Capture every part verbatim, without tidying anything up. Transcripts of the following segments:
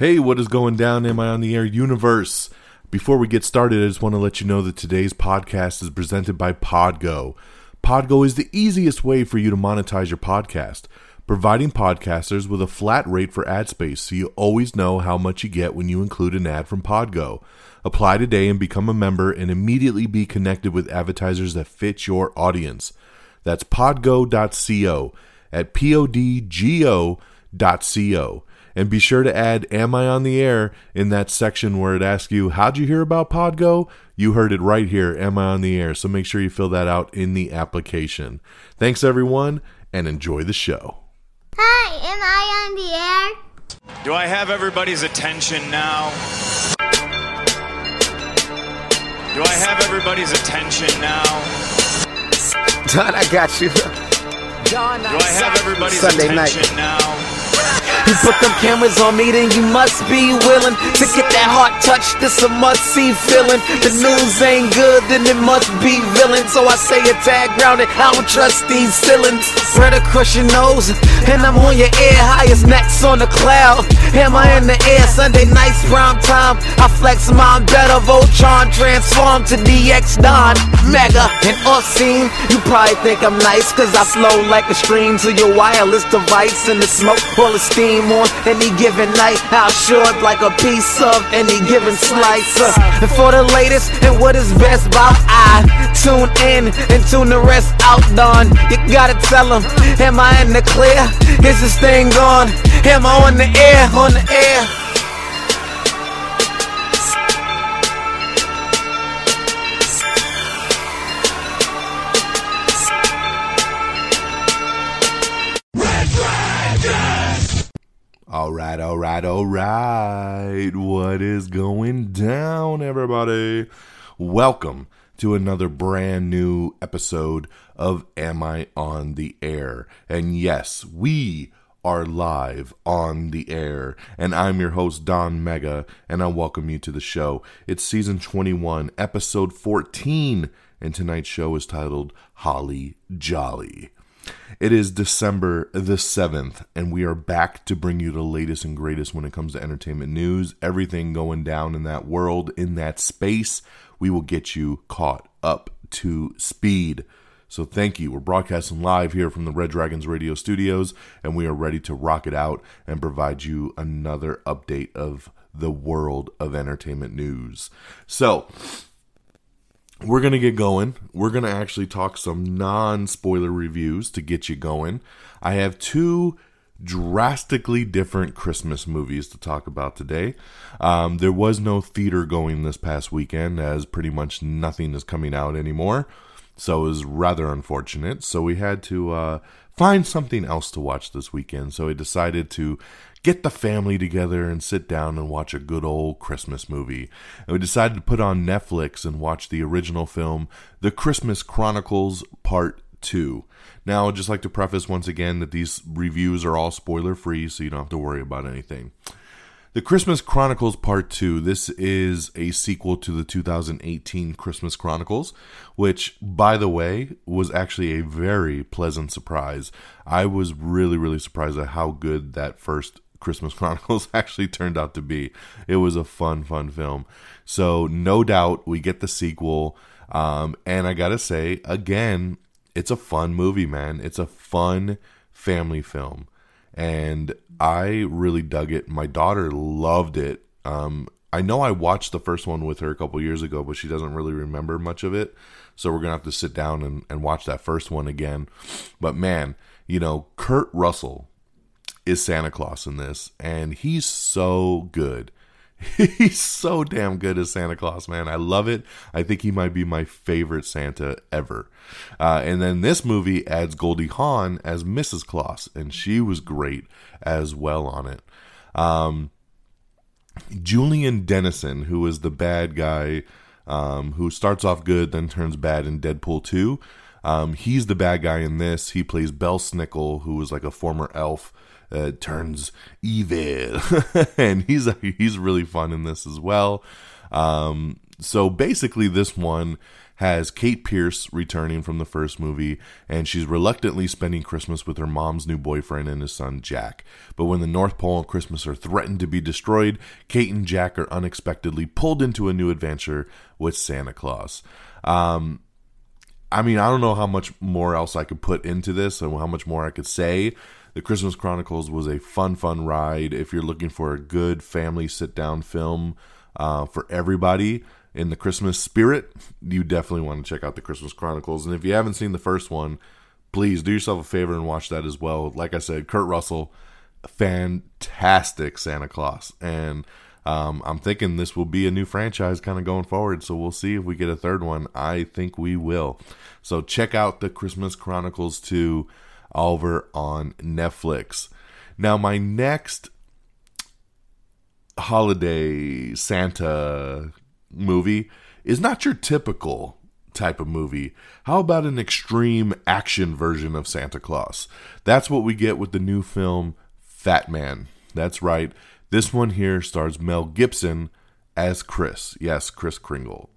Hey, what is going down? Am I on the air universe? Before we get started, I just want to let you know that today's podcast is presented by Podgo. Podgo is the easiest way for you to monetize your podcast, providing podcasters with a flat rate for ad space so you always know how much you get when you include an ad from Podgo. Apply today and become a member and immediately be connected with advertisers that fit your audience. That's podgo dot co at P O D G O dot co. And be sure to add, am I on the air, in that section where it asks you, how'd you hear about Podgo? You heard it right here, am I on the air? So make sure you fill that out in the application. Thanks, everyone, and enjoy the show. Hi, am I on the air? Do I have everybody's attention now? Do I have everybody's attention now? Don, I got you. Don, I Do I have everybody's Sunday attention night. now? You put them cameras on me, then you must be willing to get that heart touch. This a must-see feeling. The news ain't good, then it must be villain. So I say a tag grounded, I don't trust these ceilings. Spread across your nose, and I'm on your air, high as Max on the cloud. Am I in the air? Sunday nights, prime time. I flex my better, Voltron transform to D X Don Mega. And off scene, you probably think I'm nice, cause I flow like a stream to your wireless device, and the smoke all the steam on any given night, I'll short like a piece of any given slice. And for the latest and what is best by I tune in and tune the rest out, Don. You gotta tell them, am I in the clear? Is this thing on? Am I on the air? On the air? Alright, alright, alright, what is going down, everybody? Welcome to another brand new episode of Am I on the Air? And yes, we are live on the air, and I'm your host, Don Mega, and I welcome you to the show. It's season twenty-one, episode fourteen, and tonight's show is titled Holly Jolly. It is December the seventh, and we are back to bring you the latest and greatest when it comes to entertainment news. Everything going down in that world, in that space, we will get you caught up to speed. So thank you. We're broadcasting live here from the Red Dragons Radio Studios, and we are ready to rock it out and provide you another update of the world of entertainment news. So we're going to get going. We're going to actually talk some non-spoiler reviews to get you going. I have two drastically different Christmas movies to talk about today. Um, there was no theater going this past weekend, as pretty much nothing is coming out anymore. So it was rather unfortunate. So we had to uh, find something else to watch this weekend. So I decided to get the family together and sit down and watch a good old Christmas movie. And we decided to put on Netflix and watch the original film, The Christmas Chronicles Part two. Now, I'd just like to preface once again that these reviews are all spoiler-free, so you don't have to worry about anything. The Christmas Chronicles Part two, this is a sequel to the two thousand eighteen Christmas Chronicles, which, by the way, was actually a very pleasant surprise. I was really, really surprised at how good that first Christmas Chronicles actually turned out to be. It was a fun, fun film. So no doubt we get the sequel. Um, and I gotta say, again, it's a fun movie, man. It's a fun family film. And I really dug it. My daughter loved it. Um, I know I watched the first one with her a couple years ago, but she doesn't really remember much of it. So we're going to have to sit down and, and watch that first one again. But man, you know, Kurt Russell is Santa Claus in this, and he's so good. He's so damn good as Santa Claus, man. I love it. I think he might be my favorite Santa ever. Uh, and then this movie adds Goldie Hawn as Missus Claus, and she was great as well on it. Um, Julian Dennison, who is the bad guy, um, who starts off good, then turns bad in Deadpool Two. Um, he's the bad guy in this. He plays Bell Snickle, who was like a former elf. Uh, turns evil, and he's he's really fun in this as well. Um, so basically, this one has Kate Pierce returning from the first movie, and she's reluctantly spending Christmas with her mom's new boyfriend and his son Jack. But when the North Pole and Christmas are threatened to be destroyed, Kate and Jack are unexpectedly pulled into a new adventure with Santa Claus. Um, I mean, I don't know how much more else I could put into this and how much more I could say. The Christmas Chronicles was a fun, fun ride. If you're looking for a good family sit-down film uh, for everybody in the Christmas spirit, you definitely want to check out The Christmas Chronicles. And if you haven't seen the first one, please do yourself a favor and watch that as well. Like I said, Kurt Russell, fantastic Santa Claus. And um, I'm thinking this will be a new franchise kind of going forward, so we'll see if we get a third one. I think we will. So check out The Christmas Chronicles two over on Netflix. Now, my next holiday Santa movie is not your typical type of movie. How about an extreme action version of Santa Claus? That's what we get with the new film Fat Man. That's right. This one here stars Mel Gibson as Chris. Yes, Chris Kringle.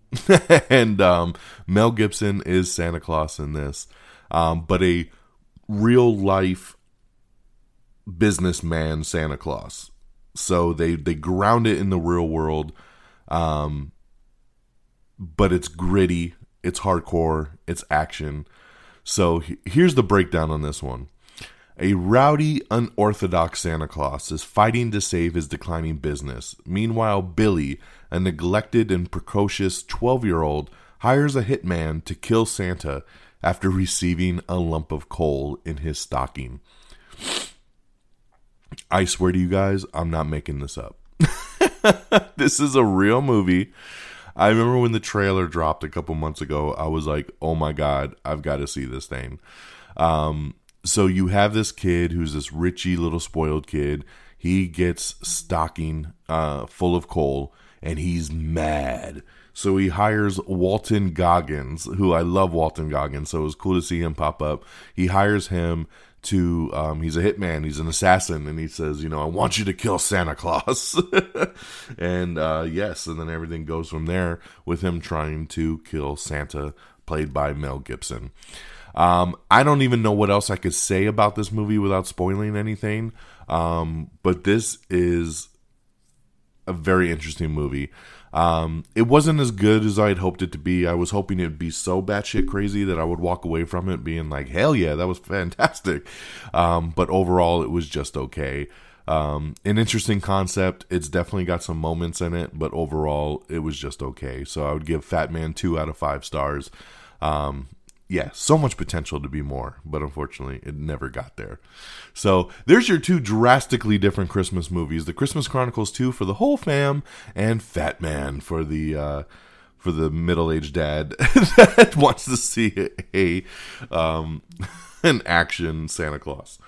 And um, Mel Gibson is Santa Claus in this. Um, but a real life businessman Santa Claus. So they, they ground it in the real world. Um, but it's gritty, it's hardcore, it's action. So he, here's the breakdown on this one. A rowdy, unorthodox Santa Claus is fighting to save his declining business. Meanwhile, Billy, a neglected and precocious twelve-year-old, hires a hitman to kill Santa after receiving a lump of coal in his stocking. I swear to you guys, I'm not making this up. This is a real movie. I remember when the trailer dropped a couple months ago, I was like, oh my God, I've got to see this thing. Um, so you have this kid who's this richy little spoiled kid. He gets stocking uh, full of coal and he's mad. So he hires Walton Goggins, who I love Walton Goggins, so it was cool to see him pop up. He hires him to, um, he's a hitman, he's an assassin, and he says, you know, I want you to kill Santa Claus. and uh, yes, and then everything goes from there with him trying to kill Santa, played by Mel Gibson. Um, I don't even know what else I could say about this movie without spoiling anything, um, but this is a very interesting movie. Um, it wasn't as good as I had hoped it to be. I was hoping it would be so batshit crazy that I would walk away from it being like, hell yeah, that was fantastic. Um, but overall, it was just okay. Um, an interesting concept. It's definitely got some moments in it, but overall, it was just okay. So I would give Fat Man two out of five stars. Um, yeah, so much potential to be more, but unfortunately, it never got there. So there's your two drastically different Christmas movies: The Christmas Chronicles two for the whole fam, and Fat Man for the uh, for the middle-aged dad that wants to see a um, an action Santa Claus.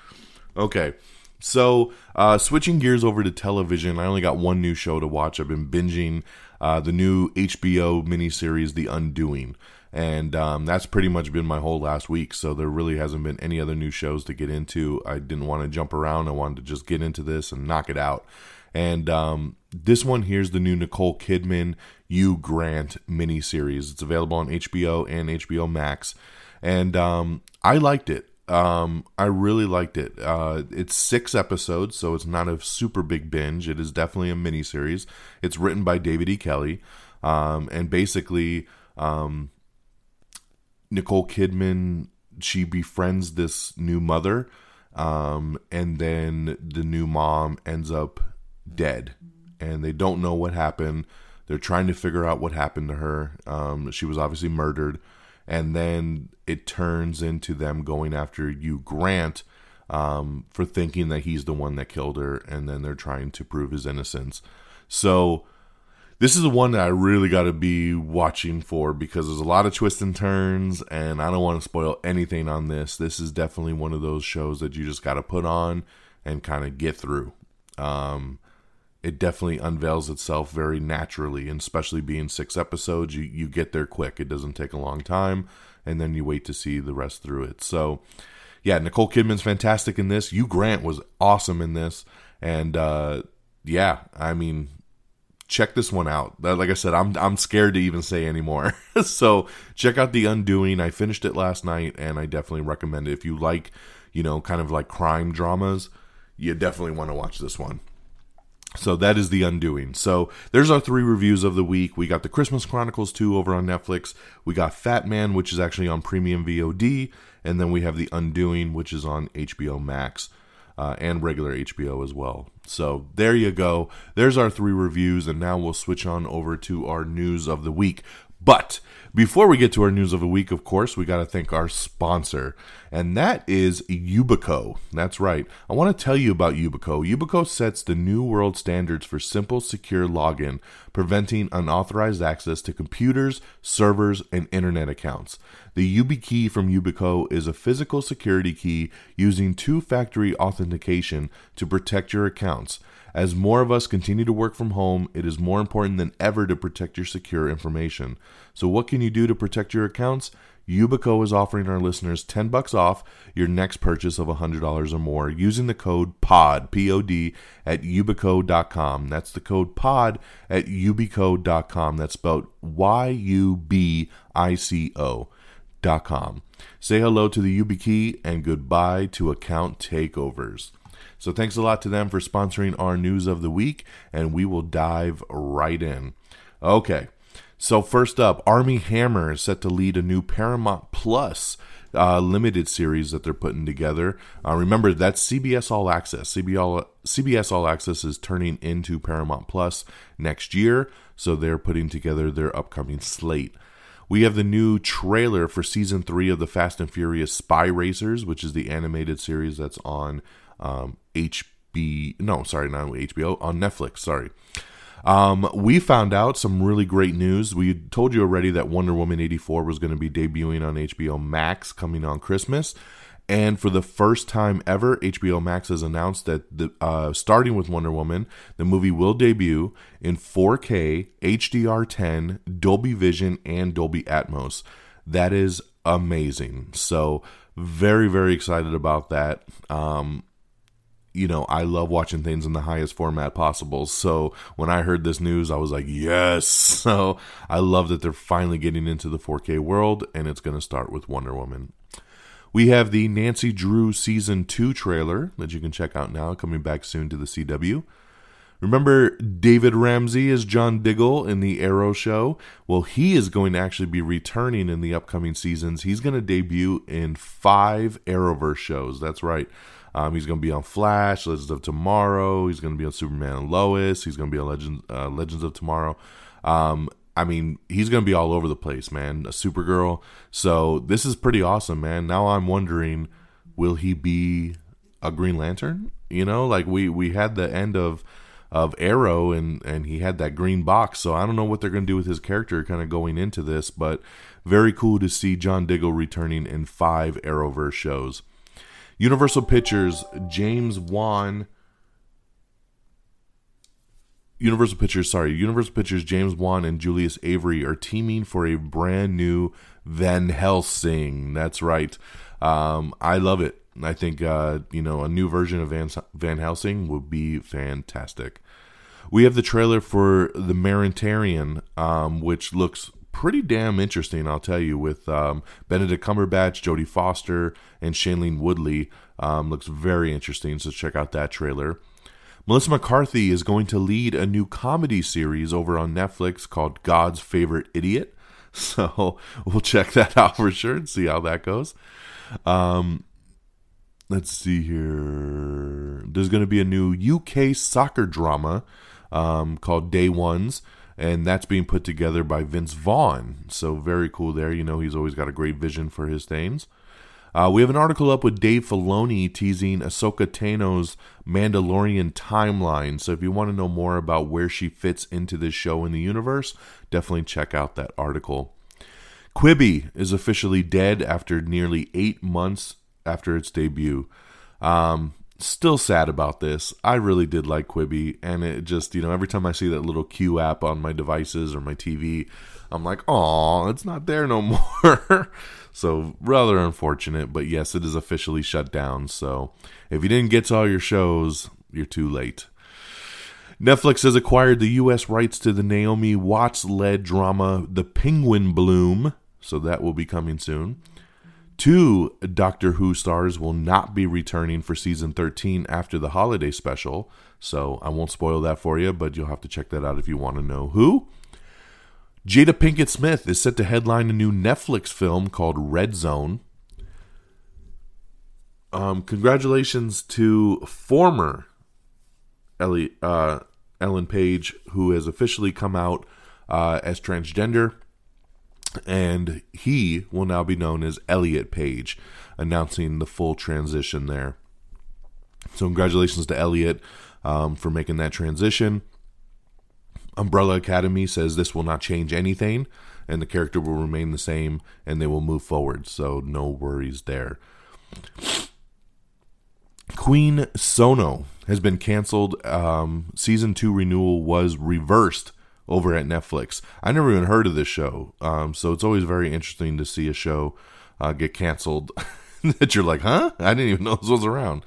Okay. So, uh, switching gears over to television, I only got one new show to watch. I've been binging uh, the new H B O miniseries, The Undoing. And um, that's pretty much been my whole last week, so there really hasn't been any other new shows to get into. I didn't want to jump around. I wanted to just get into this and knock it out. And um, this one here's the new Nicole Kidman, Hugh Grant miniseries. It's available on H B O and H B O Max. And um, I liked it. Um, I really liked it. Uh, it's six episodes, so it's not a super big binge. It is definitely a miniseries. It's written by David E. Kelley. Um, and basically, um, Nicole Kidman, she befriends this new mother. Um, and then the new mom ends up dead. And they don't know what happened. They're trying to figure out what happened to her. Um, she was obviously murdered. And then it turns into them going after Hugh Grant um, for thinking that he's the one that killed her. And then they're trying to prove his innocence. So this is the one that I really got to be watching for because there's a lot of twists and turns. And I don't want to spoil anything on this. This is definitely one of those shows that you just got to put on and kind of get through. Um, it definitely unveils itself very naturally, and especially being six episodes, you, you get there quick. It doesn't take a long time, and then you wait to see the rest through it. So, yeah, Nicole Kidman's fantastic in this. Hugh Grant was awesome in this. And, uh, yeah, I mean, check this one out. Like I said, I'm I'm scared to even say anymore. So check out The Undoing. I finished it last night, and I definitely recommend it. If you like, you know, kind of like crime dramas, you definitely want to watch this one. So that is The Undoing. So there's our three reviews of the week. We got The Christmas Chronicles two over on Netflix. We got Fat Man, which is actually on Premium V O D. And then we have The Undoing, which is on H B O Max uh, and regular H B O as well. So there you go. There's our three reviews. And now we'll switch on over to our news of the week. But before we get to our news of the week, of course, we got to thank our sponsor, and that is Yubico. That's right. I want to tell you about Yubico. Yubico sets the new world standards for simple, secure login, preventing unauthorized access to computers, servers, and internet accounts. The YubiKey from Yubico is a physical security key using two-factor authentication to protect your accounts. As more of us continue to work from home, it is more important than ever to protect your secure information. So what can you do to protect your accounts? Yubico is offering our listeners ten bucks off your next purchase of one hundred dollars or more using the code POD, P O D, at yubico dot com. That's the code POD at yubico dot com. That's spelled Y U B I C O. Dot com. Say hello to the YubiKey and goodbye to account takeovers. So thanks a lot to them for sponsoring our news of the week, and we will dive right in. Okay, so first up, Armie Hammer is set to lead a new Paramount Plus uh, limited series that they're putting together. Uh, remember, that's C B S All Access. C B S All Access is turning into Paramount Plus next year, so they're putting together their upcoming slate. We have the new trailer for Season three of the Fast and Furious Spy Racers, which is the animated series that's on Um, H B, no, sorry, not H B O, on Netflix, sorry. Um, we found out some really great news. We told you already that Wonder Woman eighty-four was going to be debuting on H B O Max coming on Christmas. And for the first time ever, H B O Max has announced that the, uh, starting with Wonder Woman, the movie will debut in four K, H D R ten, Dolby Vision, and Dolby Atmos. That is amazing. So very, very excited about that. Um... You know, I love watching things in the highest format possible. So when I heard this news, I was like, yes. So I love that they're finally getting into the four K world, and it's going to start with Wonder Woman. We have the Nancy Drew Season two trailer that you can check out now, coming back soon to the C W. Remember, David Ramsey is John Diggle in the Arrow show. Well, he is going to actually be returning in the upcoming seasons. He's going to debut in five Arrowverse shows. That's right. Um, he's going to be on Flash, Legends of Tomorrow. He's going to be on Superman and Lois. He's going to be on Legend, uh, Legends of Tomorrow. Um, I mean, he's going to be all over the place, man. A Supergirl. So this is pretty awesome, man. Now I'm wondering, will he be a Green Lantern? You know, like we, we had the end of of Arrow, and, and he had that green box. So I don't know what they're going to do with his character kind of going into this. But very cool to see John Diggle returning in five Arrowverse shows. Universal Pictures, James Wan, Universal Pictures, sorry, Universal Pictures, James Wan and Julius Avery are teaming for a brand new Van Helsing. That's right. Um, I love it. I think, uh, you know, a new version of Van, Van Helsing would be fantastic. We have the trailer for The Maritarian, um, which looks pretty damn interesting, I'll tell you, with um, Benedict Cumberbatch, Jodie Foster, and Shailene Woodley. Um, looks very interesting, so check out that trailer. Melissa McCarthy is going to lead a new comedy series over on Netflix called God's Favorite Idiot. So we'll check that out for sure and see how that goes. Um, let's see here. There's going to be a new U K soccer drama um, called Day Ones. And that's being put together by Vince Vaughn. So very cool there. You know, he's always got a great vision for his things. Uh, we have an article up with Dave Filoni teasing Ahsoka Tano's Mandalorian timeline. So if you want to know more about where she fits into this show in the universe, definitely check out that article. Quibi is officially dead after nearly eight months after its debut. Um... Still sad about this. I really did like Quibi, and it just, you know, every time I see that little Q app on my devices or my T V, I'm like, aw, it's not there no more. So rather unfortunate, but yes, it is officially shut down. So if you didn't get to all your shows, you're too late. Netflix has acquired the U S rights to the Naomi Watts-led drama The Penguin Bloom, so that will be coming soon. Two Doctor Who stars will not be returning for season thirteen after the holiday special, so I won't spoil that for you, but you'll have to check that out if you want to know who. Jada Pinkett Smith is set to headline a new Netflix film called Red Zone. Um, congratulations to former Ellie, uh, Ellen Page, who has officially come out uh, as transgender, and he will now be known as Elliot Page, announcing the full transition there. So congratulations to Elliot um, for making that transition. Umbrella Academy says this will not change anything, and the character will remain the same, and they will move forward, so no worries there. Queen Sono has been canceled. Um, season two renewal was reversed over at Netflix. I never even heard of this show, um, so it's always very interesting to see a show uh, get canceled that you're like, huh? I didn't even know this was around.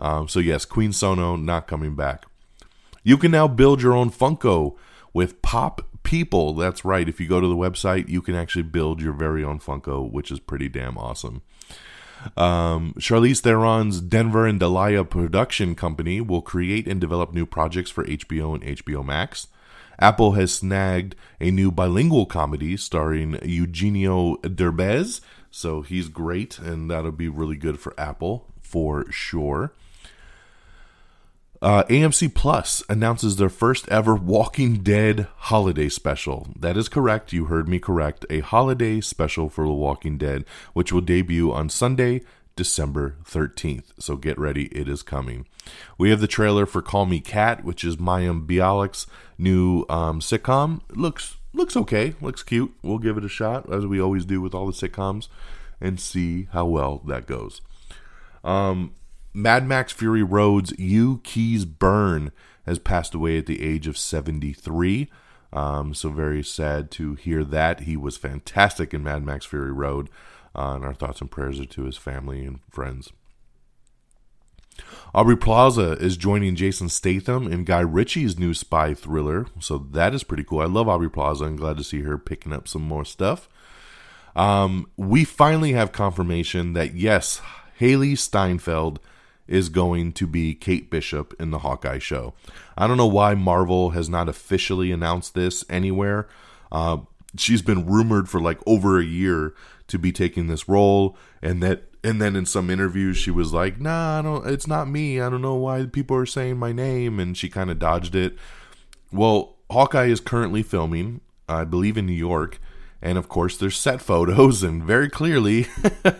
Um, so yes, Queen Sono not coming back. You can now build your own Funko with Pop People. That's right. If you go to the website, you can actually build your very own Funko, which is pretty damn awesome. Um, Charlize Theron's Denver and Delia production company will create and develop new projects for H B O and H B O Max. Apple has snagged a new bilingual comedy starring Eugenio Derbez, so he's great, and that'll be really good for Apple for sure. Uh, A M C Plus announces their first ever Walking Dead holiday special. That is correct. You heard me correct. A holiday special for The Walking Dead, which will debut on Sunday, December thirteenth. So get ready. It is coming. We have the trailer for Call Me Kat, which is Mayim Bialik's new um, sitcom. Looks, looks okay. Looks cute. We'll give it a shot, as we always do with all the sitcoms, and see how well that goes. Um... Mad Max Fury Road's Hugh Grant has passed away at the age of seventy-three. Um, so very sad to hear that. He was fantastic in Mad Max Fury Road. Uh, and our thoughts and prayers are to his family and friends. Aubrey Plaza is joining Jason Statham in Guy Ritchie's new spy thriller. So that is pretty cool. I love Aubrey Plaza. I'm glad to see her picking up some more stuff. Um, we finally have confirmation that, yes, Haley Steinfeld is going to be Kate Bishop in the Hawkeye show. I don't know why Marvel has not officially announced this anywhere. Uh, she's been rumored for like over a year to be taking this role, and that, and then in some interviews she was like, "Nah, I don't. It's not me. I don't know why people are saying my name," and she kind of dodged it. Well, Hawkeye is currently filming, I believe, in New York. And, of course, there's set photos, and very clearly,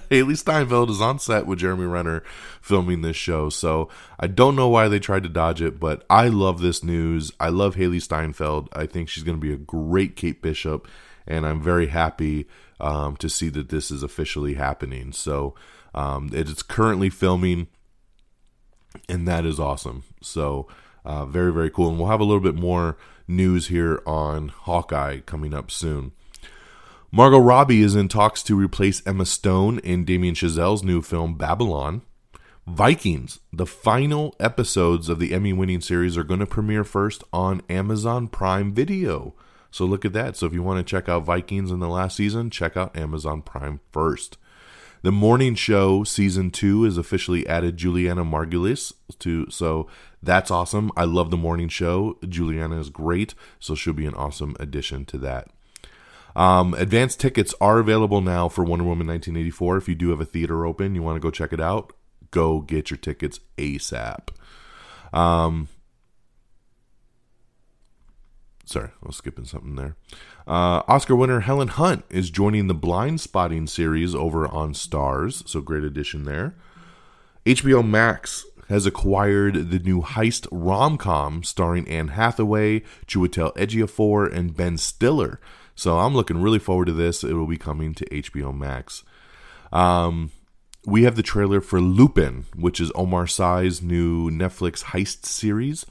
Haley Steinfeld is on set with Jeremy Renner filming this show. So I don't know why they tried to dodge it, but I love this news. I love Haley Steinfeld. I think she's going to be a great Kate Bishop, and I'm very happy um, to see that this is officially happening. So um, it is currently filming, and that is awesome. So uh, very, very cool. And we'll have a little bit more news here on Hawkeye coming up soon. Margot Robbie is in talks to replace Emma Stone in Damien Chazelle's new film Babylon. Vikings, the final episodes of the Emmy-winning series, are going to premiere first on Amazon Prime Video. So look at that. So if you want to check out Vikings in the last season, check out Amazon Prime first. The Morning Show Season two has officially added Juliana Margulies to, so that's awesome. I love The Morning Show. Juliana is great, so she'll be an awesome addition to that. Um, advance tickets are available now for Wonder Woman nineteen eighty-four. If you do have a theater open, you want to go check it out, go get your tickets ASAP. Um, sorry, I was skipping something there. Uh, Oscar winner Helen Hunt is joining the Blind Spotting series over on Starz, so great addition there. H B O Max has acquired the new heist rom-com starring Anne Hathaway, Chiwetel Ejiofor, and Ben Stiller. So I'm looking really forward to this. It will be coming to H B O Max. Um, we have the trailer for Lupin, which is Omar Sy's new Netflix heist series.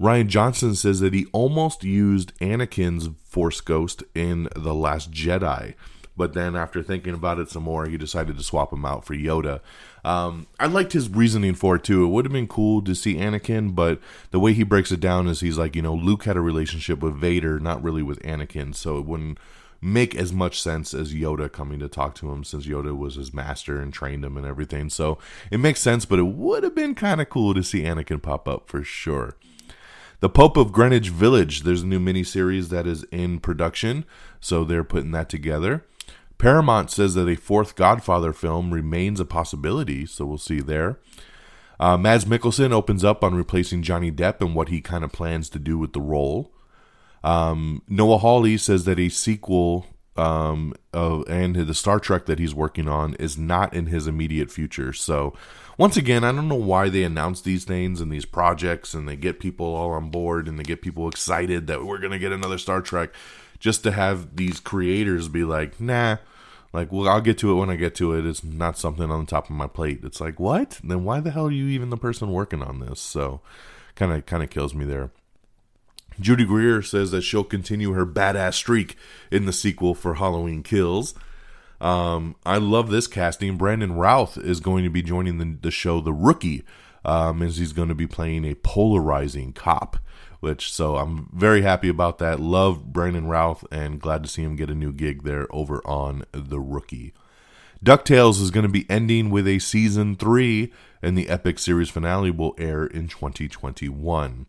Rian Johnson says that he almost used Anakin's Force Ghost in The Last Jedi. but then after thinking about it some more, he decided to swap him out for Yoda. Um, I liked his reasoning for it, too. It would have been cool to see Anakin, but the way he breaks it down is he's like, you know, Luke had a relationship with Vader, not really with Anakin, so it wouldn't make as much sense as Yoda coming to talk to him, since Yoda was his master and trained him and everything. So it makes sense, but it would have been kind of cool to see Anakin pop up for sure. The Pope of Greenwich Village. There's a new miniseries that is in production, so they're putting that together. Paramount says that a fourth Godfather film remains a possibility, so we'll see there. Uh, Mads Mikkelsen opens up on replacing Johnny Depp and what he kind of plans to do with the role. Um, Noah Hawley says that a sequel um, of, and the Star Trek that he's working on is not in his immediate future. So once again, I don't know why they announce these things and these projects, and they get people all on board and they get people excited that we're going to get another Star Trek, just to have these creators be like, nah, like, well, I'll get to it when I get to it. It's not something on the top of my plate. It's like, what? Then why the hell are you even the person working on this? So kind of, kind of kills me there. Judy Greer says that she'll continue her badass streak in the sequel for Halloween Kills. Um, I love this casting. Brandon Routh is going to be joining the, the show The Rookie, um, as he's going to be playing a polarizing cop. Which, so I'm very happy about that. Love Brandon Routh, and glad to see him get a new gig there over on The Rookie. DuckTales is going to be ending with a season three, and the epic series finale will air in twenty twenty-one.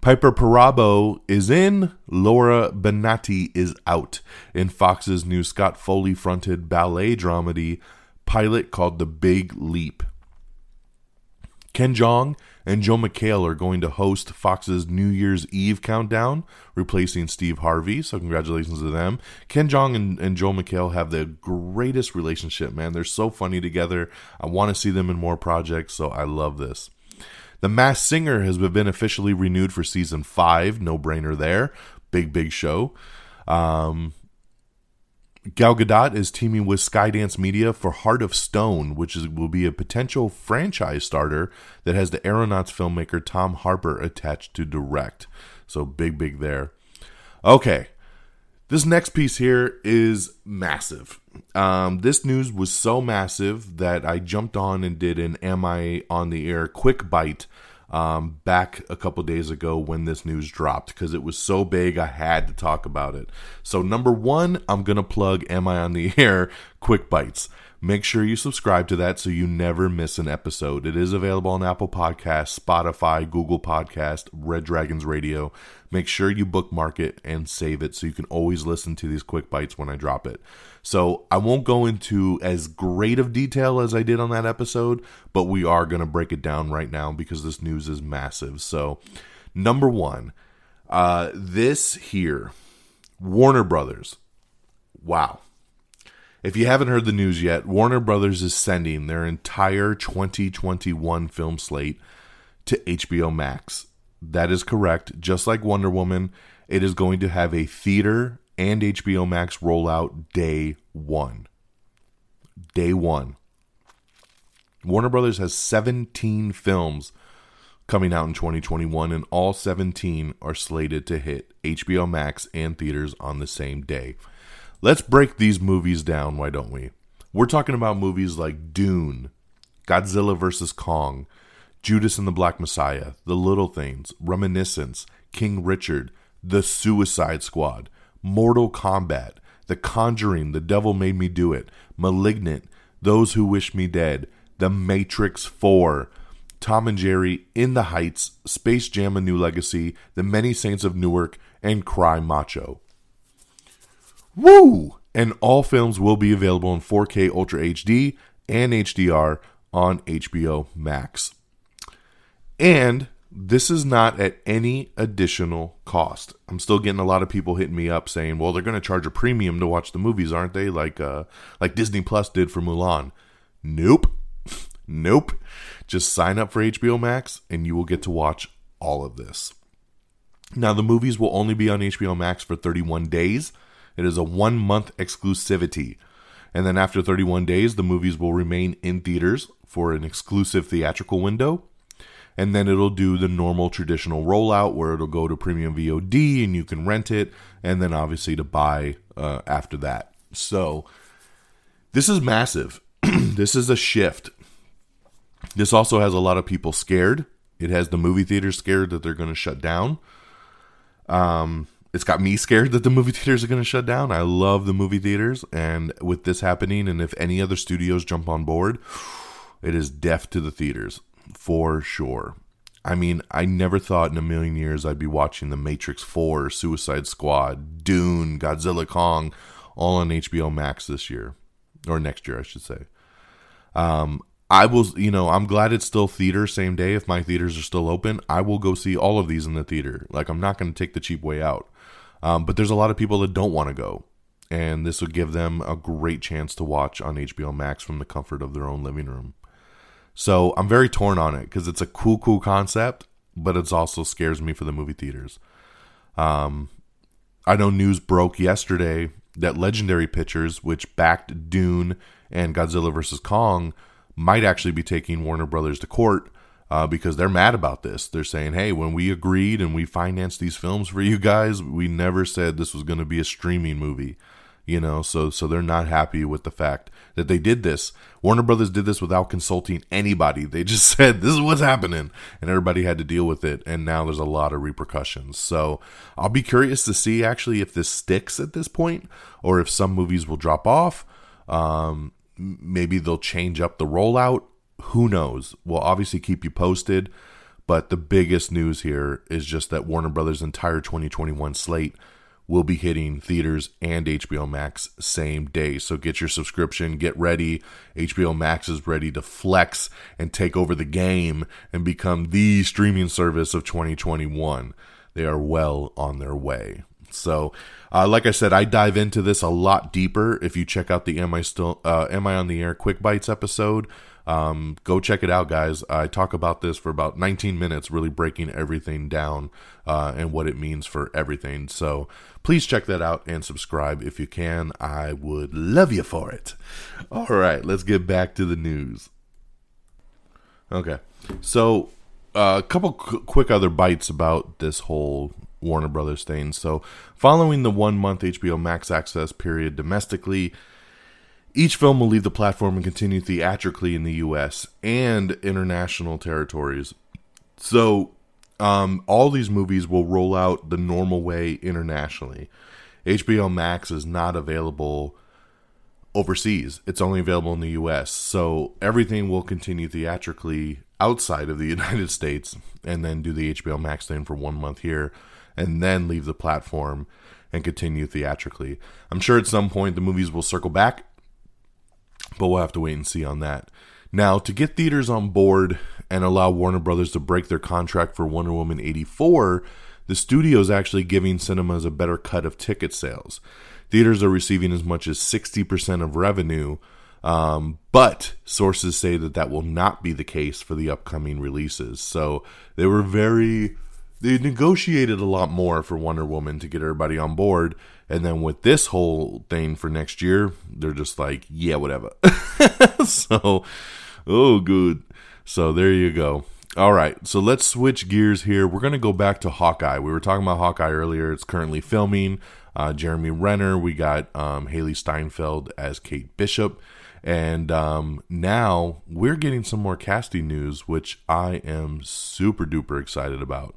Piper Perabo is in, Laura Benanti is out in Fox's new Scott Foley-fronted ballet dramedy pilot called The Big Leap. Ken Jeong and Joe McHale are going to host Fox's New Year's Eve countdown, replacing Steve Harvey, so congratulations to them. Ken Jeong and, and Joe McHale have the greatest relationship, man. They're so funny together. I want to see them in more projects, so I love this. The Masked Singer has been officially renewed for season five. No-brainer there. Big, big show. Um, Gal Gadot is teaming with Skydance Media for Heart of Stone, which is, will be a potential franchise starter that has the Aeronauts filmmaker Tom Harper attached to direct. So big, big there. Okay. This next piece here is massive. Um, this news was so massive that I jumped on and did an Am I on the Air quick bite um, back a couple days ago when this news dropped, because it was so big I had to talk about it. So number one, I'm going to plug Am I on the Air quick bites. Make sure you subscribe to that so you never miss an episode. It is available on Apple Podcasts, Spotify, Google Podcasts, Red Dragons Radio. Make sure you bookmark it and save it so you can always listen to these quick bites when I drop it. So I won't go into as great of detail as I did on that episode, but we are going to break it down right now because this news is massive. So number one, uh, this here, Warner Brothers. Wow. If you haven't heard the news yet, Warner Brothers is sending their entire twenty twenty-one film slate to H B O Max. That is correct. Just like Wonder Woman, it is going to have a theater and H B O Max rollout day one. Day one. Warner Brothers has seventeen films coming out in twenty twenty-one, and all seventeen are slated to hit H B O Max and theaters on the same day. Let's break these movies down, why don't we? We're talking about movies like Dune, Godzilla versus. Kong, Judas and the Black Messiah, The Little Things, Reminiscence, King Richard, The Suicide Squad, Mortal Kombat, The Conjuring, The Devil Made Me Do It, Malignant, Those Who Wish Me Dead, The Matrix four, Tom and Jerry, In the Heights, Space Jam: A New Legacy, The Many Saints of Newark, and Cry Macho. Woo! And all films will be available in four K Ultra H D and H D R on H B O Max. And this is not at any additional cost. I'm still getting a lot of people hitting me up saying, well, they're going to charge a premium to watch the movies, aren't they? Like uh, like Disney Plus did for Mulan. Nope. Nope. Just sign up for H B O Max and you will get to watch all of this. Now, the movies will only be on H B O Max for thirty-one days. It is a one-month exclusivity. And then after thirty-one days, the movies will remain in theaters for an exclusive theatrical window. And then it'll do the normal traditional rollout where it'll go to Premium V O D and you can rent it. And then obviously to buy uh, after that. So this is massive. This is a shift. This also has a lot of people scared. It has the movie theater scared that they're going to shut down. Um, it's got me scared that the movie theaters are going to shut down. I love the movie theaters. And with this happening, and if any other studios jump on board, it is death to the theaters for sure. I mean, I never thought in a million years I'd be watching The Matrix four, Suicide Squad, Dune, Godzilla Kong, all on H B O Max this year. Or next year, I should say. Um, I will, you know, I'm glad it's still theater same day. If my theaters are still open, I will go see all of these in the theater. Like, I'm not going to take the cheap way out. Um, but there's a lot of people that don't want to go. And this would give them a great chance to watch on H B O Max from the comfort of their own living room. So I'm very torn on it because it's a cool, cool concept, but it also scares me for the movie theaters. Um, I know news broke yesterday that Legendary Pictures, which backed Dune and Godzilla versus Kong, might actually be taking Warner Brothers to court uh, because they're mad about this. They're saying, hey, when we agreed and we financed these films for you guys, we never said this was going to be a streaming movie. You know, so so they're not happy with the fact that they did this. Warner Brothers did this without consulting anybody. They just said, this is what's happening. And everybody had to deal with it. And now there's a lot of repercussions. So I'll be curious to see actually if this sticks at this point or if some movies will drop off. Um, maybe they'll change up the rollout. Who knows? We'll obviously keep you posted. But the biggest news here is just that Warner Brothers' entire twenty twenty-one slate will be hitting theaters and H B O Max same day. So get your subscription, get ready. H B O Max is ready to flex and take over the game and become the streaming service of twenty twenty-one. They are well on their way. So, uh, like I said, I dive into this a lot deeper. If you check out the Am I Still uh, Am I on the Air Quick Bites episode, um, go check it out, guys. I talk about this for about nineteen minutes, really breaking everything down uh, and what it means for everything. So please check that out and subscribe if you can. I would love you for it. All right, let's get back to the news. Okay, so uh, a couple qu- quick other bites about this whole Warner Brothers thing. So following the one-month H B O Max access period domestically, each film will leave the platform and continue theatrically in the U S and international territories. So um, all these movies will roll out the normal way internationally. H B O Max is not available overseas. It's only available in the U S. So everything will continue theatrically outside of the United States and then do the H B O Max thing for one month here, and then leave the platform and continue theatrically. I'm sure at some point the movies will circle back, but we'll have to wait and see on that. Now, to get theaters on board and allow Warner Brothers to break their contract for Wonder Woman eighty-four, the studio is actually giving cinemas a better cut of ticket sales. Theaters are receiving as much as sixty percent of revenue, um, but sources say that that will not be the case for the upcoming releases. So they were very... They negotiated a lot more for Wonder Woman to get everybody on board. And then with this whole thing for next year, they're just like, yeah, whatever. So, oh, good. So there you go. All right. So let's switch gears here. We're going to go back to Hawkeye. We were talking about Hawkeye earlier. It's currently filming. Uh, Jeremy Renner. We got um, Haley Steinfeld as Kate Bishop. And um, now we're getting some more casting news, which I am super duper excited about.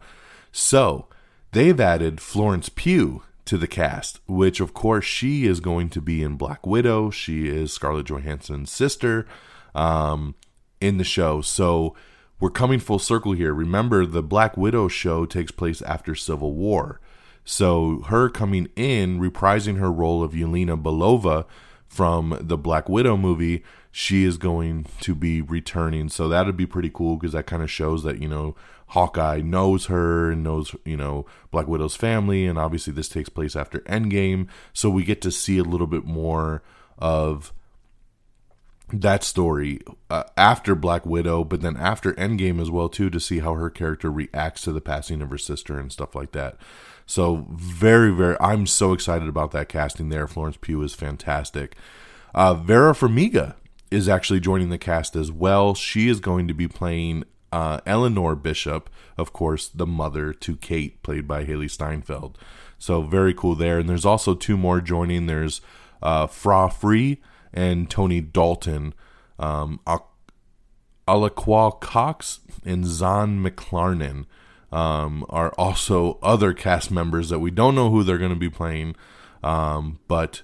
So, they've added Florence Pugh to the cast, which, of course, she is going to be in Black Widow. She is Scarlett Johansson's sister um, in the show. So, we're coming full circle here. Remember, the Black Widow show takes place after Civil War. So, her coming in, reprising her role of Yelena Belova from the Black Widow movie, she is going to be returning. So, that would be pretty cool because that kind of shows that, you know, Hawkeye knows her and knows, you know, Black Widow's family, and obviously this takes place after Endgame, so we get to see a little bit more of that story uh, after Black Widow, but then after Endgame as well too, to see how her character reacts to the passing of her sister and stuff like that. So very, very, I'm so excited about that casting there. Florence Pugh is fantastic. Uh, Vera Farmiga is actually joining the cast as well. She is going to be playing Uh, Eleanor Bishop, of course, the mother to Kate, played by Haley Steinfeld. So very cool there. And there's also two more joining. There's uh, Fra Free and Tony Dalton, um, Aliqua Cox and Zahn McClarnon um, are also other cast members that we don't know who they're going to be playing, um, but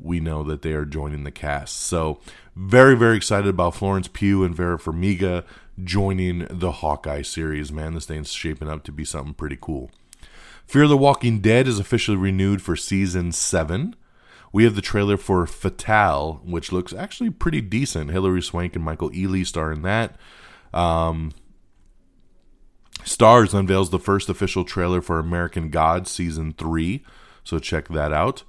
we know that they are joining the cast. So very, very excited about Florence Pugh and Vera Farmiga joining the Hawkeye series. Man, this thing's shaping up to be something pretty cool. Fear the Walking Dead is officially renewed for season seven. We have the trailer for Fatale, which looks actually pretty decent. Hilary Swank and Michael Ealy star in that. Um, Starz unveils the first official trailer for American Gods season three, so check that out.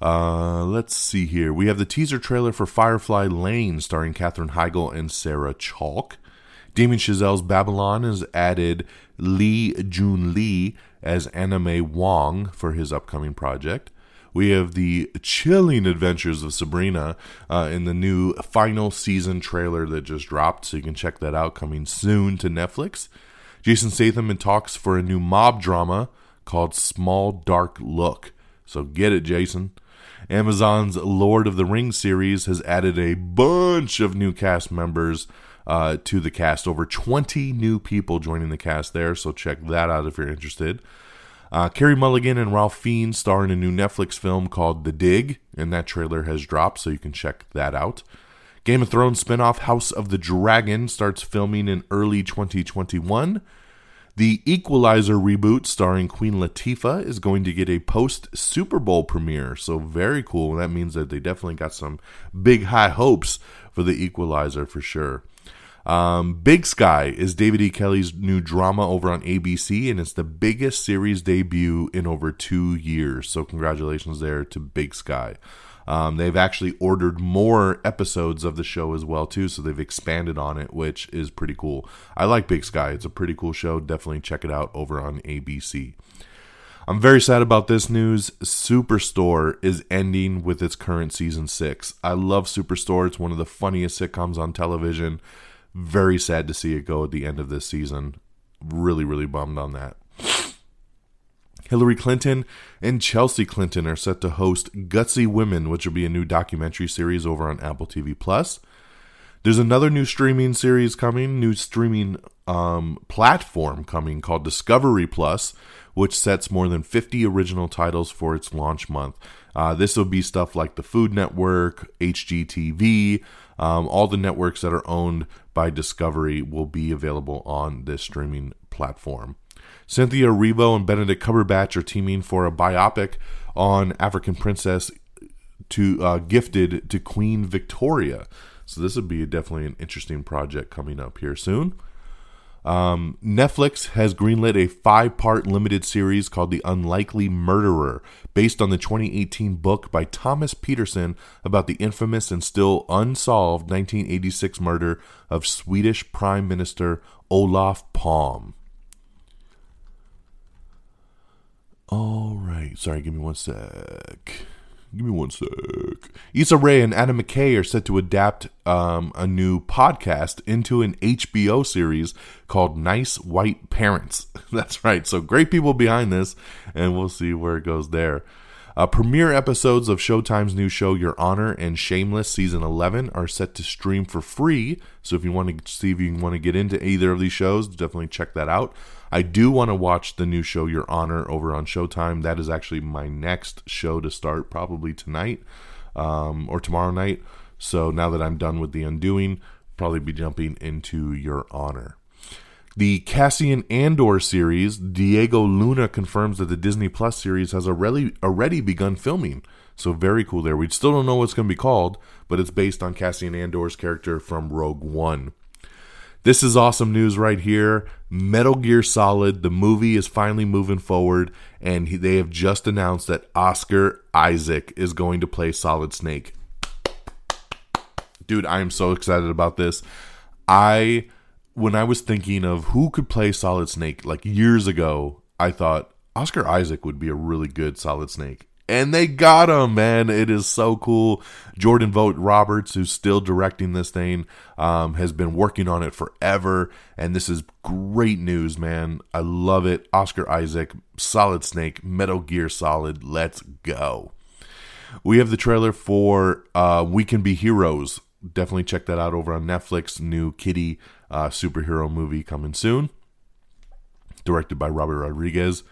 Uh, let's see here. We have the teaser trailer for Firefly Lane starring Katherine Heigl and Sarah Chalk. Damien Chazelle's Babylon has added Lee Jun Lee as Anna May Wong for his upcoming project. We have the chilling adventures of Sabrina uh, in the new final season trailer that just dropped, so you can check that out, coming soon to Netflix. Jason Statham in talks for a new mob drama called Small Dark Look, so get it, Jason. Amazon's Lord of the Rings series has added a bunch of new cast members uh, to the cast. Over twenty new people joining the cast there, so check that out if you're interested. Uh, Carey Mulligan and Ralph Fiennes star in a new Netflix film called The Dig, and that trailer has dropped, so you can check that out. Game of Thrones spinoff House of the Dragon starts filming in early twenty twenty-one. The Equalizer reboot starring Queen Latifah is going to get a post-Super Bowl premiere, so very cool. That means that they definitely got some big high hopes for The Equalizer for sure. Um, Big Sky is David E. Kelly's new drama over on A B C, and it's the biggest series debut in over two years. So congratulations there to Big Sky. Um, they've actually ordered more episodes of the show as well too, so they've expanded on it, which is pretty cool. I like Big Sky. It's a pretty cool show. Definitely check it out over on A B C. I'm very sad about this news. Superstore is ending with its current season six. I love Superstore. It's one of the funniest sitcoms on television. Very sad to see it go at the end of this season. Really, really bummed on that. Hillary Clinton and Chelsea Clinton are set to host Gutsy Women, which will be a new documentary series over on Apple T V Plus. There's another new streaming series coming, new streaming um, platform coming called Discovery Plus, which sets more than fifty original titles for its launch month. Uh, this will be stuff like the Food Network, H G T V, um, all the networks that are owned by Discovery will be available on this streaming platform. Cynthia Erivo and Benedict Cumberbatch are teaming for a biopic on African princess to uh, gifted to Queen Victoria. So this would be definitely an interesting project coming up here soon. Um, Netflix has greenlit a five-part limited series called The Unlikely Murderer, based on the twenty eighteen book by Thomas Peterson about the infamous and still unsolved nineteen eighty-six murder of Swedish Prime Minister Olof Palme. All right. Sorry, give me one sec. Give me one sec. Issa Rae and Adam McKay are set to adapt um, a new podcast into an H B O series called Nice White Parents. That's right. So great people behind this, and we'll see where it goes there. Uh, premiere episodes of Showtime's new show Your Honor and Shameless Season eleven are set to stream for free. So if you want to see if you want to get into either of these shows, definitely check that out. I do want to watch the new show Your Honor over on Showtime. That is actually my next show to start, probably tonight um, or tomorrow night. So now that I'm done with The Undoing, probably be jumping into Your Honor. The Cassian Andor series, Diego Luna confirms that the Disney Plus series has already, already begun filming. So very cool there. We still don't know what it's going to be called, but it's based on Cassian Andor's character from Rogue One. This is awesome news right here. Metal Gear Solid, the movie, is finally moving forward, and he, they have just announced that Oscar Isaac is going to play Solid Snake. Dude, I am so excited about this. I, when I was thinking of who could play Solid Snake, like years ago, I thought Oscar Isaac would be a really good Solid Snake. And they got him, man. It is so cool. Jordan Vogt Roberts, who's still directing this thing, um, has been working on it forever. And this is great news, man. I love it. Oscar Isaac, Solid Snake, Metal Gear Solid. Let's go. We have the trailer for uh, We Can Be Heroes. Definitely check that out over on Netflix. New kitty uh, superhero movie coming soon. Directed by Robert Rodriguez.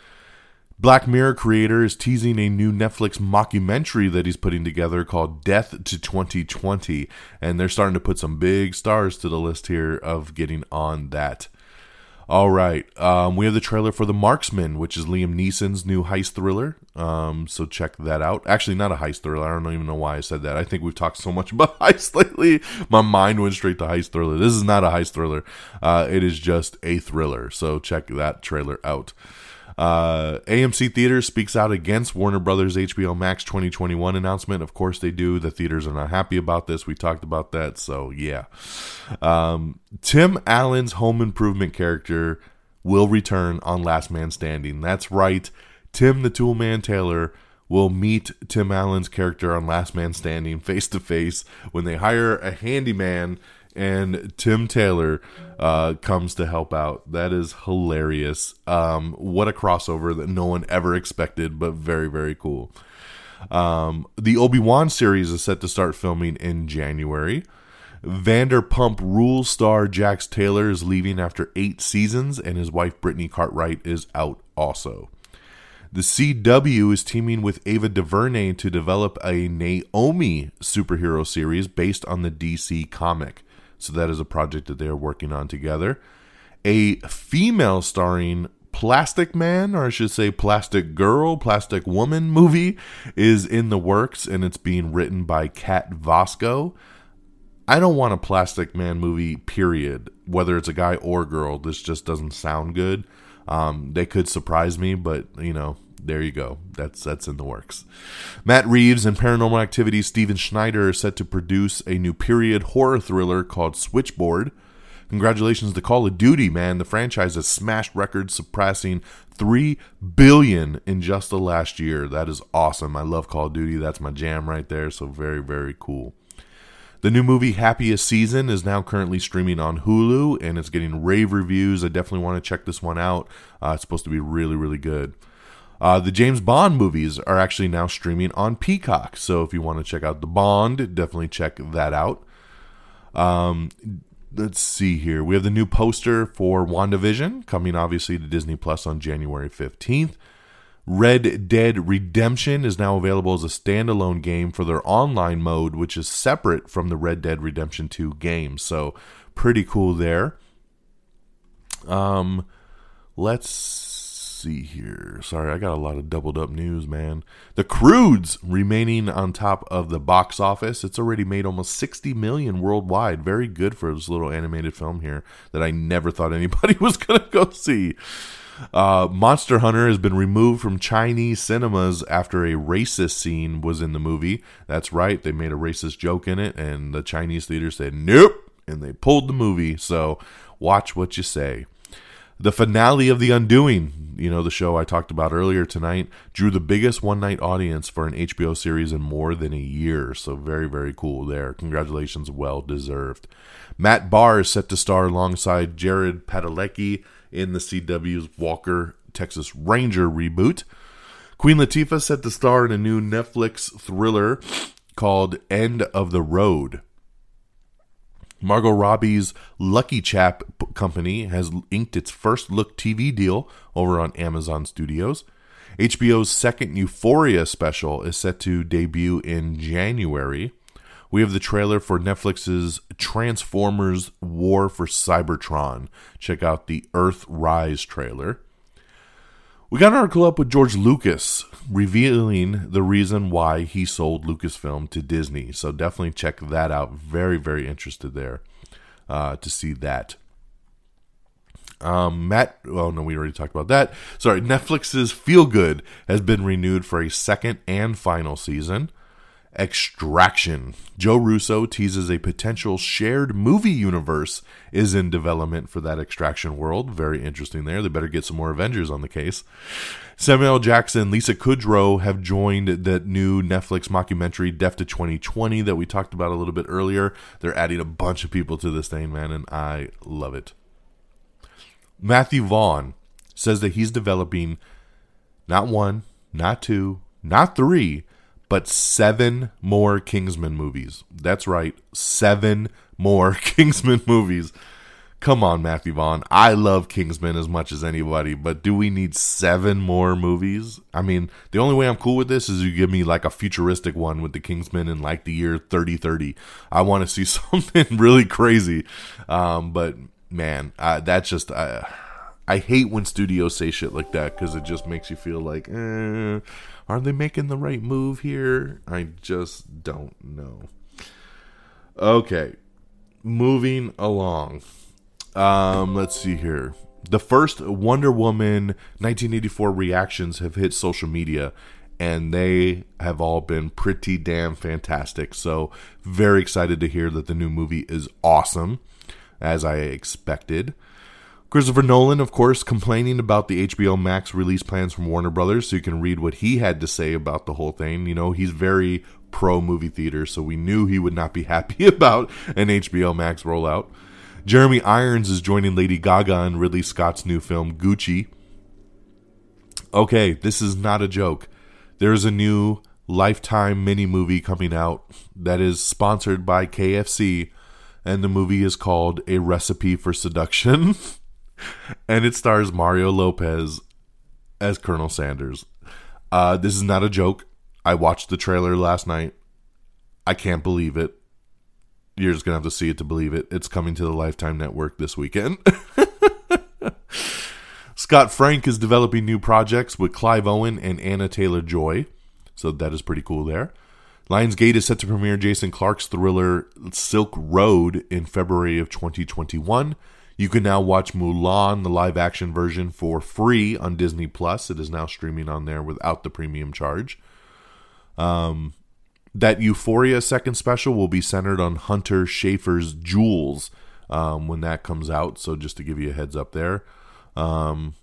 Black Mirror creator is teasing a new Netflix mockumentary that he's putting together called Death to twenty twenty. And they're starting to put some big stars to the list here of getting on that. All right. Um, we have the trailer for The Marksman, which is Liam Neeson's new heist thriller. Um, so check that out. Actually, not a heist thriller. I don't even know why I said that. I think we've talked so much about heist lately. My mind went straight to heist thriller. This is not a heist thriller. Uh, it is just a thriller. So check that trailer out. Uh, A M C Theaters speaks out against Warner Brothers' H B O Max twenty twenty-one announcement. Of course they do. The theaters are not happy about this. We talked about that. So, yeah. Um, Tim Allen's home improvement character will return on Last Man Standing. That's right. Tim the Tool Man Taylor will meet Tim Allen's character on Last Man Standing face-to-face when they hire a handyman and Tim Taylor uh, comes to help out. That is hilarious. Um, what a crossover that no one ever expected, but very, very cool. Um, the Obi-Wan series is set to start filming in January. Vanderpump Rules star Jax Taylor is leaving after eight seasons, and his wife Brittany Cartwright is out also. The C W is teaming with Ava DuVernay to develop a Naomi superhero series based on the D C comic. So that is a project that they are working on together. A female starring Plastic Man, or I should say Plastic Girl, Plastic Woman movie is in the works, and it's being written by Kat Vasco. I don't want a Plastic Man movie, period. Whether it's a guy or girl, this just doesn't sound good. Um, they could surprise me, but, you know, there you go. That's that's in the works. Matt Reeves and Paranormal Activity's Steven Schneider are set to produce a new period horror thriller called Switchboard. Congratulations to Call of Duty, man. The franchise has smashed records, surpassing three billion dollars in just the last year. That is awesome. I love Call of Duty. That's my jam right there. So very, very cool. The new movie Happiest Season is now currently streaming on Hulu, and it's getting rave reviews. I definitely want to check this one out. Uh, it's supposed to be really, really good. Uh, the James Bond movies are actually now streaming on Peacock. So if you want to check out The Bond, definitely check that out. Um, let's see here. We have the new poster for WandaVision coming obviously to Disney Plus on January fifteenth. Red Dead Redemption is now available as a standalone game for their online mode, which is separate from the Red Dead Redemption two game. So pretty cool there. Um, let's see here. Sorry, I got a lot of doubled up news, man. The Croods remaining on top of the box office. It's already made almost sixty million dollars worldwide. Very good for this little animated film here that I never thought anybody was going to go see. Uh, Monster Hunter has been removed from Chinese cinemas after a racist scene was in the movie. That's right, they made a racist joke in it, and the Chinese theater said, nope, and they pulled the movie, so watch what you say. The finale of The Undoing, you know, the show I talked about earlier tonight, drew the biggest one-night audience for an H B O series in more than a year. So very, very cool there. Congratulations, well-deserved. Matt Barr is set to star alongside Jared Padalecki in the C W's Walker, Texas Ranger reboot. Queen Latifah is set to star in a new Netflix thriller called End of the Road. Margot Robbie's Lucky Chap company has inked its first look T V deal over on Amazon Studios. H B O's second Euphoria special is set to debut in January. We have the trailer for Netflix's Transformers War for Cybertron. Check out the Earthrise trailer. We got an article up with George Lucas revealing the reason why he sold Lucasfilm to Disney. So definitely check that out. Very, very interested there uh, to see that. Um, Matt, oh no, we already talked about that. Sorry, Netflix's Feel Good has been renewed for a second and final season. Extraction. Joe Russo teases a potential shared movie universe is in development for that Extraction world. Very interesting there. They better get some more Avengers on the case. Samuel L. Jackson, Lisa Kudrow have joined that new Netflix mockumentary Death to twenty twenty that we talked about a little bit earlier. They're adding a bunch of people to this thing, man, and I love it. Matthew Vaughn says that he's developing not one, not two, not three, but seven more Kingsman movies. That's right, seven more Kingsman movies. Come on, Matthew Vaughn. I love Kingsman as much as anybody, but do we need seven more movies? I mean, the only way I'm cool with this is you give me like a futuristic one with the Kingsman in like the year thirty thirty. I want to see something really crazy. Um, but man, I, that's just, I, I hate when studios say shit like that because it just makes you feel like, eh, are they making the right move here? I just don't know. Okay, moving along. Um, let's see here. The first Wonder Woman nineteen eighty-four reactions have hit social media, and they have all been pretty damn fantastic. So very excited to hear that the new movie is awesome, as I expected. Christopher Nolan, of course, complaining about the H B O Max release plans from Warner Brothers, so you can read what he had to say about the whole thing. You know, he's very pro movie theater, so we knew he would not be happy about an H B O Max rollout. Jeremy Irons is joining Lady Gaga in Ridley Scott's new film, Gucci. Okay, this is not a joke. There's a new Lifetime mini-movie coming out that is sponsored by K F C, and the movie is called A Recipe for Seduction, and it stars Mario Lopez as Colonel Sanders. Uh, this is not a joke. I watched the trailer last night. I can't believe it. You're just going to have to see it to believe it. It's coming to the Lifetime Network this weekend. Scott Frank is developing new projects with Clive Owen and Anna Taylor-Joy. So that is pretty cool there. Lionsgate is set to premiere Jason Clarke's thriller Silk Road in February of twenty twenty-one. You can now watch Mulan, the live-action version, for free on Disney+. It is now streaming on there without the premium charge. Um... That Euphoria second special will be centered on Hunter Schafer's Jewels um, when that comes out. So just to give you a heads up there. Um,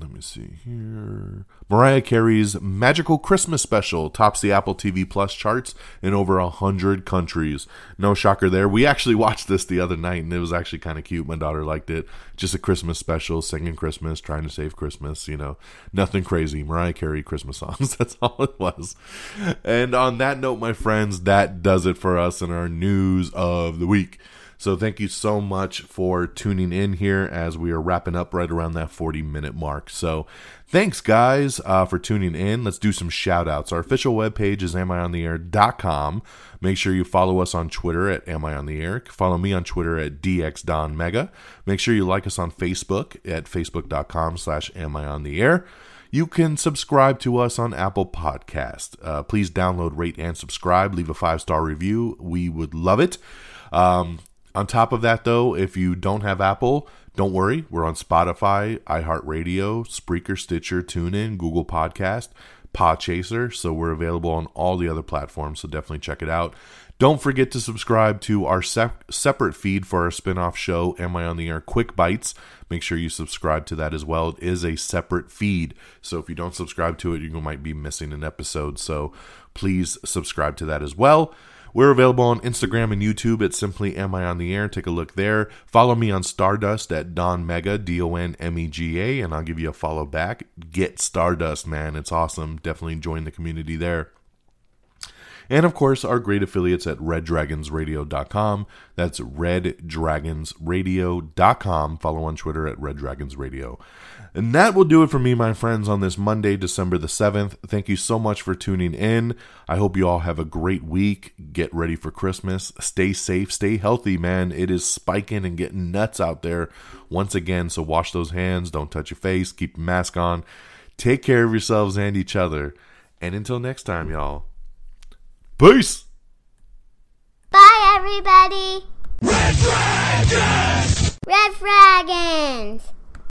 let me see here. Mariah Carey's Magical Christmas Special tops the Apple T V Plus charts in over one hundred countries. No shocker there. We actually watched this the other night, and it was actually kind of cute. My daughter liked it. Just a Christmas special, singing Christmas, trying to save Christmas, you know. Nothing crazy. Mariah Carey Christmas songs. That's all it was. And on that note, my friends, that does it for us in our news of the week. So thank you so much for tuning in here as we are wrapping up right around that forty-minute mark. So thanks, guys, uh, for tuning in. Let's do some shout-outs. Our official webpage is am I on the air dot com. Make sure you follow us on Twitter at amiontheair. Follow me on Twitter at D X Don Mega. Make sure you like us on Facebook at facebook dot com slash amiontheair. You can subscribe to us on Apple Podcast. Uh, please download, rate, and subscribe. Leave a five-star review. We would love it. Um... On top of that, though, if you don't have Apple, don't worry. We're on Spotify, iHeartRadio, Spreaker, Stitcher, TuneIn, Google Podcast, Podchaser. So we're available on all the other platforms, so definitely check it out. Don't forget to subscribe to our sep- separate feed for our spinoff show, Am I on the Air? Quick Bites. Make sure you subscribe to that as well. It is a separate feed, so if you don't subscribe to it, you might be missing an episode. So please subscribe to that as well. We're available on Instagram and YouTube at simply Am I on the Air. Take a look there. Follow me on Stardust at Don Mega, D O N M E G A, and I'll give you a follow back. Get Stardust, man. It's awesome. Definitely join the community there. And, of course, our great affiliates at red dragons radio dot com. That's red dragons radio dot com. Follow on Twitter at red dragons radio. And that will do it for me, my friends, on this Monday, December the seventh. Thank you so much for tuning in. I hope you all have a great week. Get ready for Christmas. Stay safe. Stay healthy, man. It is spiking and getting nuts out there once again. So wash those hands. Don't touch your face. Keep your mask on. Take care of yourselves and each other. And until next time, y'all. Peace. Bye, everybody. Red Dragons! Red Dragons!